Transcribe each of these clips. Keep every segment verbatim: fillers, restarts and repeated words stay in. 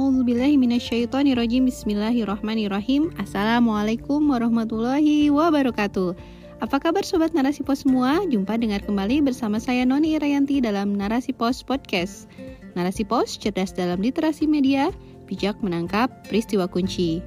A'udzubillahiminasyaitonirrojim. Bismillahirrohmanirrohim. Assalamualaikum warahmatullahi wabarakatuh. Apa kabar Sobat Narasi Pos semua? Jumpa dengar kembali bersama saya Noni Irayanti dalam Narasi Pos Podcast. Narasi Pos, cerdas dalam literasi media, bijak menangkap peristiwa kunci.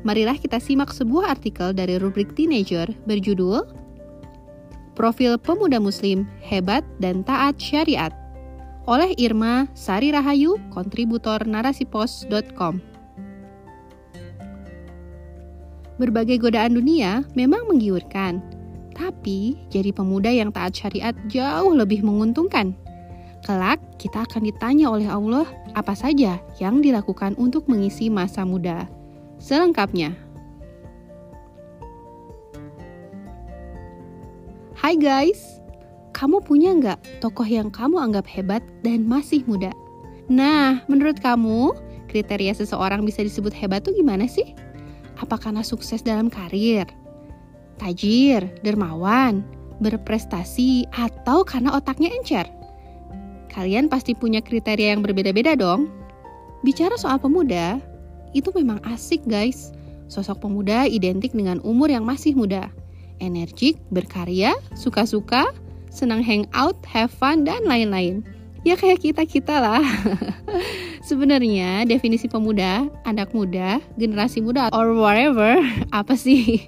Marilah kita simak sebuah artikel dari rubrik Teenager berjudul Profil Pemuda Muslim Hebat dan Taat Syariat oleh Irma Sari Rahayu, kontributor narasipos dot com. Berbagai godaan dunia memang menggiurkan, tapi jadi pemuda yang taat syariat jauh lebih menguntungkan. Kelak, kita akan ditanya oleh Allah apa saja yang dilakukan untuk mengisi masa muda. Selengkapnya. Hai guys, kamu punya nggak tokoh yang kamu anggap hebat dan masih muda? Nah, menurut kamu, kriteria seseorang bisa disebut hebat tuh gimana sih? Apa karena sukses dalam karir, tajir, dermawan, berprestasi, atau karena otaknya encer? Kalian pasti punya kriteria yang berbeda-beda dong? Bicara soal pemuda, itu memang asik guys. Sosok pemuda identik dengan umur yang masih muda. Energik, berkarya, suka-suka, senang hangout, have fun, dan lain-lain. Ya kayak kita-kita lah. Sebenarnya definisi pemuda, anak muda, generasi muda, or whatever, apa sih?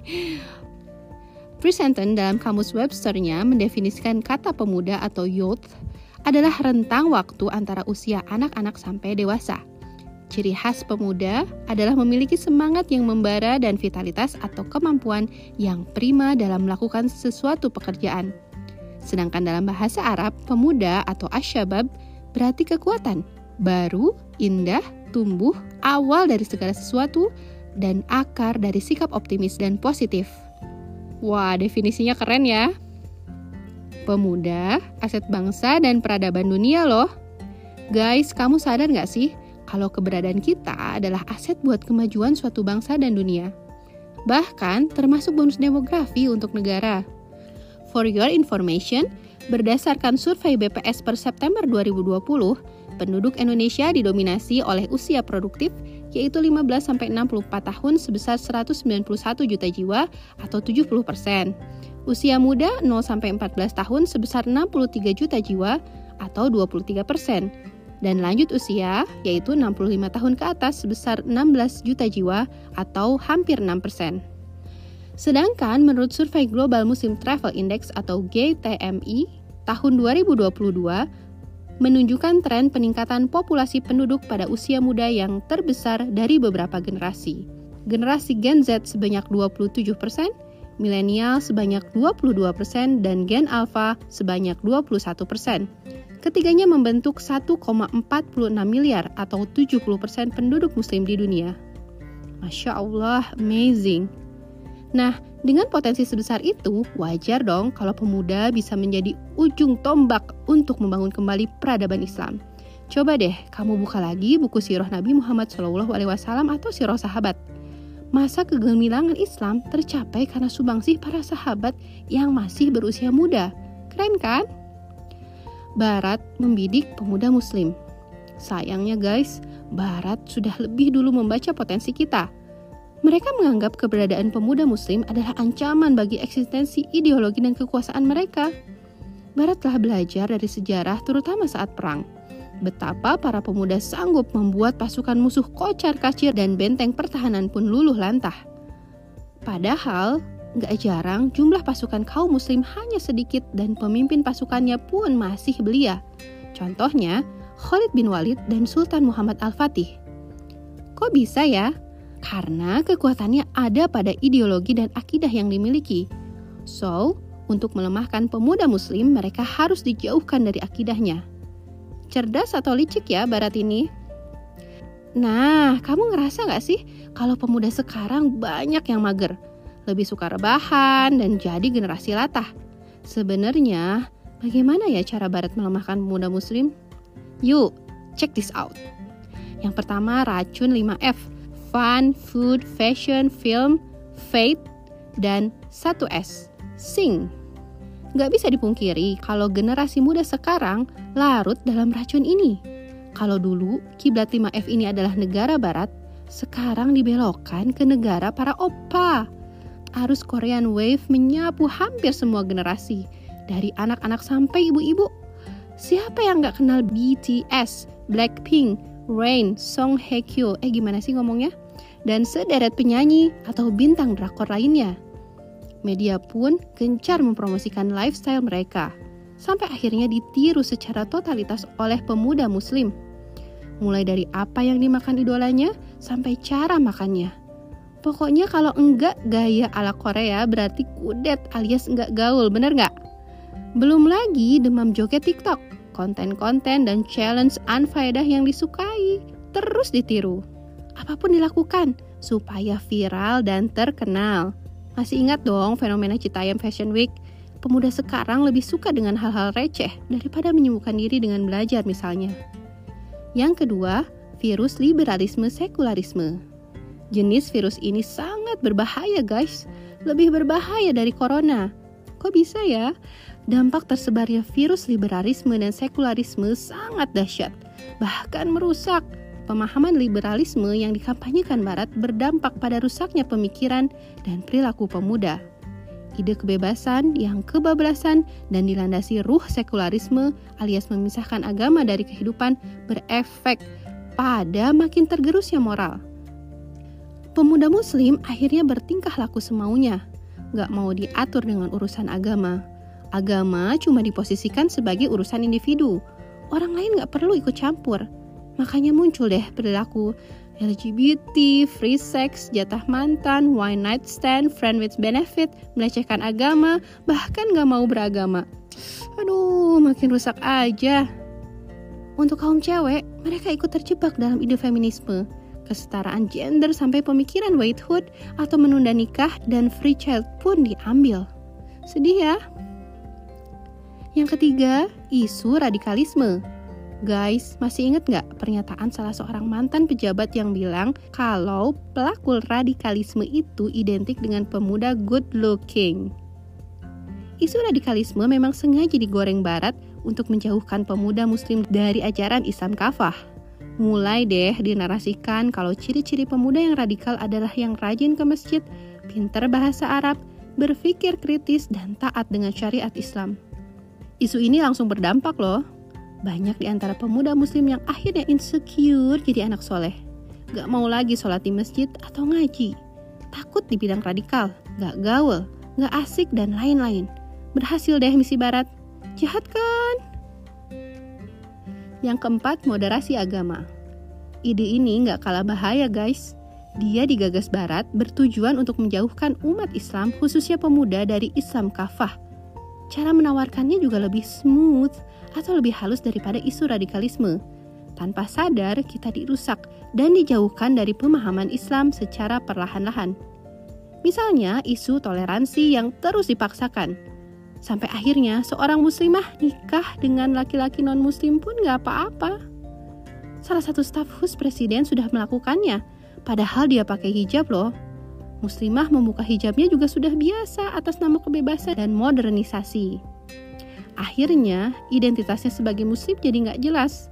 Presenten dalam kamus Webster-nya mendefinisikan kata pemuda atau youth adalah rentang waktu antara usia anak-anak sampai dewasa. Ciri khas pemuda adalah memiliki semangat yang membara dan vitalitas atau kemampuan yang prima dalam melakukan sesuatu pekerjaan. Sedangkan dalam bahasa Arab, pemuda atau asyabab berarti kekuatan, baru, indah, tumbuh, awal dari segala sesuatu, dan akar dari sikap optimis dan positif. Wah, definisinya keren ya. Pemuda, aset bangsa dan peradaban dunia loh. Guys, kamu sadar gak sih? Kalau keberadaan kita adalah aset buat kemajuan suatu bangsa dan dunia. Bahkan termasuk bonus demografi untuk negara. For your information, berdasarkan survei B P S per September dua ribu dua puluh, penduduk Indonesia didominasi oleh usia produktif, yaitu lima belas sampai enam puluh empat tahun sebesar seratus sembilan puluh satu juta jiwa atau tujuh puluh persen. Usia muda nol sampai empat belas tahun sebesar enam puluh tiga juta jiwa atau dua puluh tiga persen. Dan lanjut usia, yaitu enam puluh lima tahun ke atas sebesar enam belas juta jiwa atau hampir enam persen. Sedangkan menurut survei Global Muslim Travel Index atau G T M I tahun dua ribu dua puluh dua menunjukkan tren peningkatan populasi penduduk pada usia muda yang terbesar dari beberapa generasi. Generasi Gen Z sebanyak dua puluh tujuh persen, milenial sebanyak dua puluh dua persen, dan Gen Alpha sebanyak dua puluh satu persen. Ketiganya membentuk satu koma empat enam miliar atau tujuh puluh persen penduduk muslim di dunia. Masya Allah, amazing. Nah, dengan potensi sebesar itu, wajar dong kalau pemuda bisa menjadi ujung tombak untuk membangun kembali peradaban Islam. Coba deh, kamu buka lagi buku sirah Nabi Muhammad shallallahu alaihi wasallam atau sirah sahabat. Masa kegemilangan Islam tercapai karena sumbangsih para sahabat yang masih berusia muda. Keren kan? Barat membidik pemuda muslim. Sayangnya guys, Barat sudah lebih dulu membaca potensi kita. Mereka menganggap keberadaan pemuda muslim adalah ancaman bagi eksistensi ideologi dan kekuasaan mereka. Barat telah belajar dari sejarah terutama saat perang. Betapa para pemuda sanggup membuat pasukan musuh kocar-kacir dan benteng pertahanan pun luluh lantah. Padahal, gak jarang jumlah pasukan kaum muslim hanya sedikit dan pemimpin pasukannya pun masih belia. Contohnya, Khalid bin Walid dan Sultan Muhammad Al-Fatih. Kok bisa ya? Karena kekuatannya ada pada ideologi dan akidah yang dimiliki. So, untuk melemahkan pemuda muslim, mereka harus dijauhkan dari akidahnya. Cerdas atau licik ya Barat ini? Nah, kamu ngerasa gak sih kalau pemuda sekarang banyak yang mager? Lebih suka rebahan dan jadi generasi latah. Sebenarnya, bagaimana ya cara Barat melemahkan pemuda muslim? Yuk, check this out. Yang pertama, racun lima F. Fun, food, fashion, film, faith, dan satu S. Sing. Gak bisa dipungkiri kalau generasi muda sekarang larut dalam racun ini. Kalau dulu kiblat lima F ini adalah negara barat, sekarang dibelokkan ke negara para oppa. Arus Korean Wave menyapu hampir semua generasi, dari anak-anak sampai ibu-ibu. Siapa yang nggak kenal B T S, Blackpink, Rain, Song Hye Kyo, eh gimana sih ngomongnya? Dan sederet penyanyi atau bintang drakor lainnya. Media pun gencar mempromosikan lifestyle mereka, sampai akhirnya ditiru secara totalitas oleh pemuda muslim. Mulai dari apa yang dimakan idolanya, sampai cara makannya. Pokoknya kalau enggak gaya ala Korea berarti kudet alias enggak gaul, bener nggak? Belum lagi demam joget TikTok, konten-konten dan challenge unfaedah yang disukai, terus ditiru. Apapun dilakukan, supaya viral dan terkenal. Masih ingat dong fenomena Citayam Fashion Week? Pemuda sekarang lebih suka dengan hal-hal receh daripada menyembuhkan diri dengan belajar misalnya. Yang kedua, virus liberalisme sekularisme. Jenis virus ini sangat berbahaya guys, lebih berbahaya dari corona. Kok bisa ya? Dampak tersebarnya virus liberalisme dan sekularisme sangat dahsyat, bahkan merusak. Pemahaman liberalisme yang dikampanyekan Barat berdampak pada rusaknya pemikiran dan perilaku pemuda. Ide kebebasan yang kebablasan dan dilandasi ruh sekularisme alias memisahkan agama dari kehidupan berefek pada makin tergerusnya moral. Pemuda muslim akhirnya bertingkah laku semaunya, gak mau diatur dengan urusan agama. Agama cuma diposisikan sebagai urusan individu, orang lain gak perlu ikut campur. Makanya muncul deh perilaku L G B T, free sex, jatah mantan, one night stand, friend with benefit, melecehkan agama, bahkan gak mau beragama. Aduh, makin rusak aja. Untuk kaum cewek, mereka ikut terjebak dalam ide feminisme, kesetaraan gender sampai pemikiran waithood atau menunda nikah dan free child pun diambil. Sedih ya? Yang ketiga, isu radikalisme. Guys, masih inget nggak pernyataan salah seorang mantan pejabat yang bilang kalau pelaku radikalisme itu identik dengan pemuda good looking? Isu radikalisme memang sengaja digoreng Barat untuk menjauhkan pemuda muslim dari ajaran Islam kafah. Mulai deh dinarasikan kalau ciri-ciri pemuda yang radikal adalah yang rajin ke masjid, pintar bahasa Arab, berpikir kritis, dan taat dengan syariat Islam. Isu ini langsung berdampak loh. Banyak di antara pemuda muslim yang akhirnya insecure jadi anak soleh. Gak mau lagi sholat di masjid atau ngaji. Takut dibilang radikal, gak gaul, gak asik, dan lain-lain. Berhasil deh misi Barat. Jahat kan? Yang keempat, moderasi agama. Ide ini gak kalah bahaya guys. Dia digagas Barat bertujuan untuk menjauhkan umat Islam khususnya pemuda dari Islam kafah. Cara menawarkannya juga lebih smooth atau lebih halus daripada isu radikalisme. Tanpa sadar, kita dirusak dan dijauhkan dari pemahaman Islam secara perlahan-lahan. Misalnya, isu toleransi yang terus dipaksakan. Sampai akhirnya, seorang muslimah nikah dengan laki-laki non-muslim pun gak apa-apa. Salah satu staf khusus presiden sudah melakukannya, padahal dia pakai hijab loh. Muslimah membuka hijabnya juga sudah biasa atas nama kebebasan dan modernisasi. Akhirnya, identitasnya sebagai muslim jadi nggak jelas.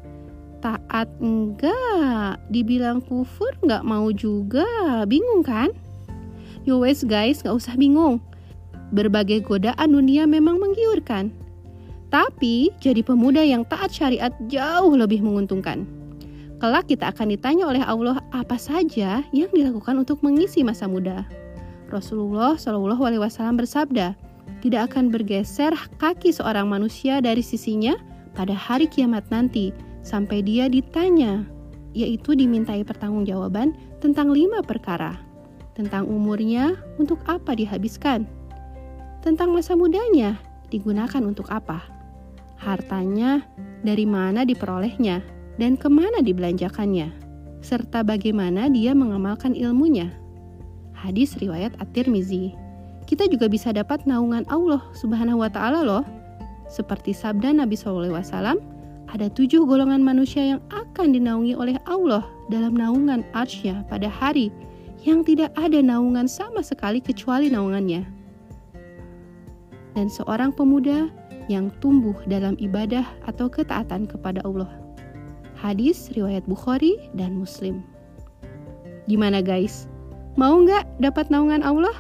Taat enggak, dibilang kufur nggak mau juga, bingung kan? Yowes guys, nggak usah bingung. Berbagai godaan dunia memang menggiurkan. Tapi, jadi pemuda yang taat syariat jauh lebih menguntungkan. Kelak kita akan ditanya oleh Allah apa saja yang dilakukan untuk mengisi masa muda. Rasulullah shallallahu alaihi wasallam bersabda, tidak akan bergeser kaki seorang manusia dari sisinya pada hari kiamat nanti, sampai dia ditanya, yaitu dimintai pertanggungjawaban tentang lima perkara. Tentang umurnya, untuk apa dihabiskan? Tentang masa mudanya, digunakan untuk apa? Hartanya, dari mana diperolehnya, dan kemana dibelanjakannya? Serta bagaimana dia mengamalkan ilmunya? Hadis riwayat At-Tirmizi. Kita juga bisa dapat naungan Allah Subhanahu wa Ta'ala loh. Seperti sabda Nabi shallallahu alaihi wasallam, ada tujuh golongan manusia yang akan dinaungi oleh Allah dalam naungan Arsy-Nya pada hari yang tidak ada naungan sama sekali kecuali naungannya. Dan seorang pemuda yang tumbuh dalam ibadah atau ketaatan kepada Allah. Hadis riwayat Bukhari dan Muslim. Gimana guys? Mau gak dapat naungan Allah?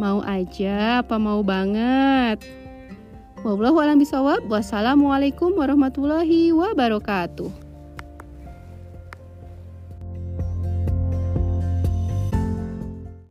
Mau aja apa mau banget? Wallahu a'lam bishawab. Wassalamualaikum warahmatullahi wabarakatuh.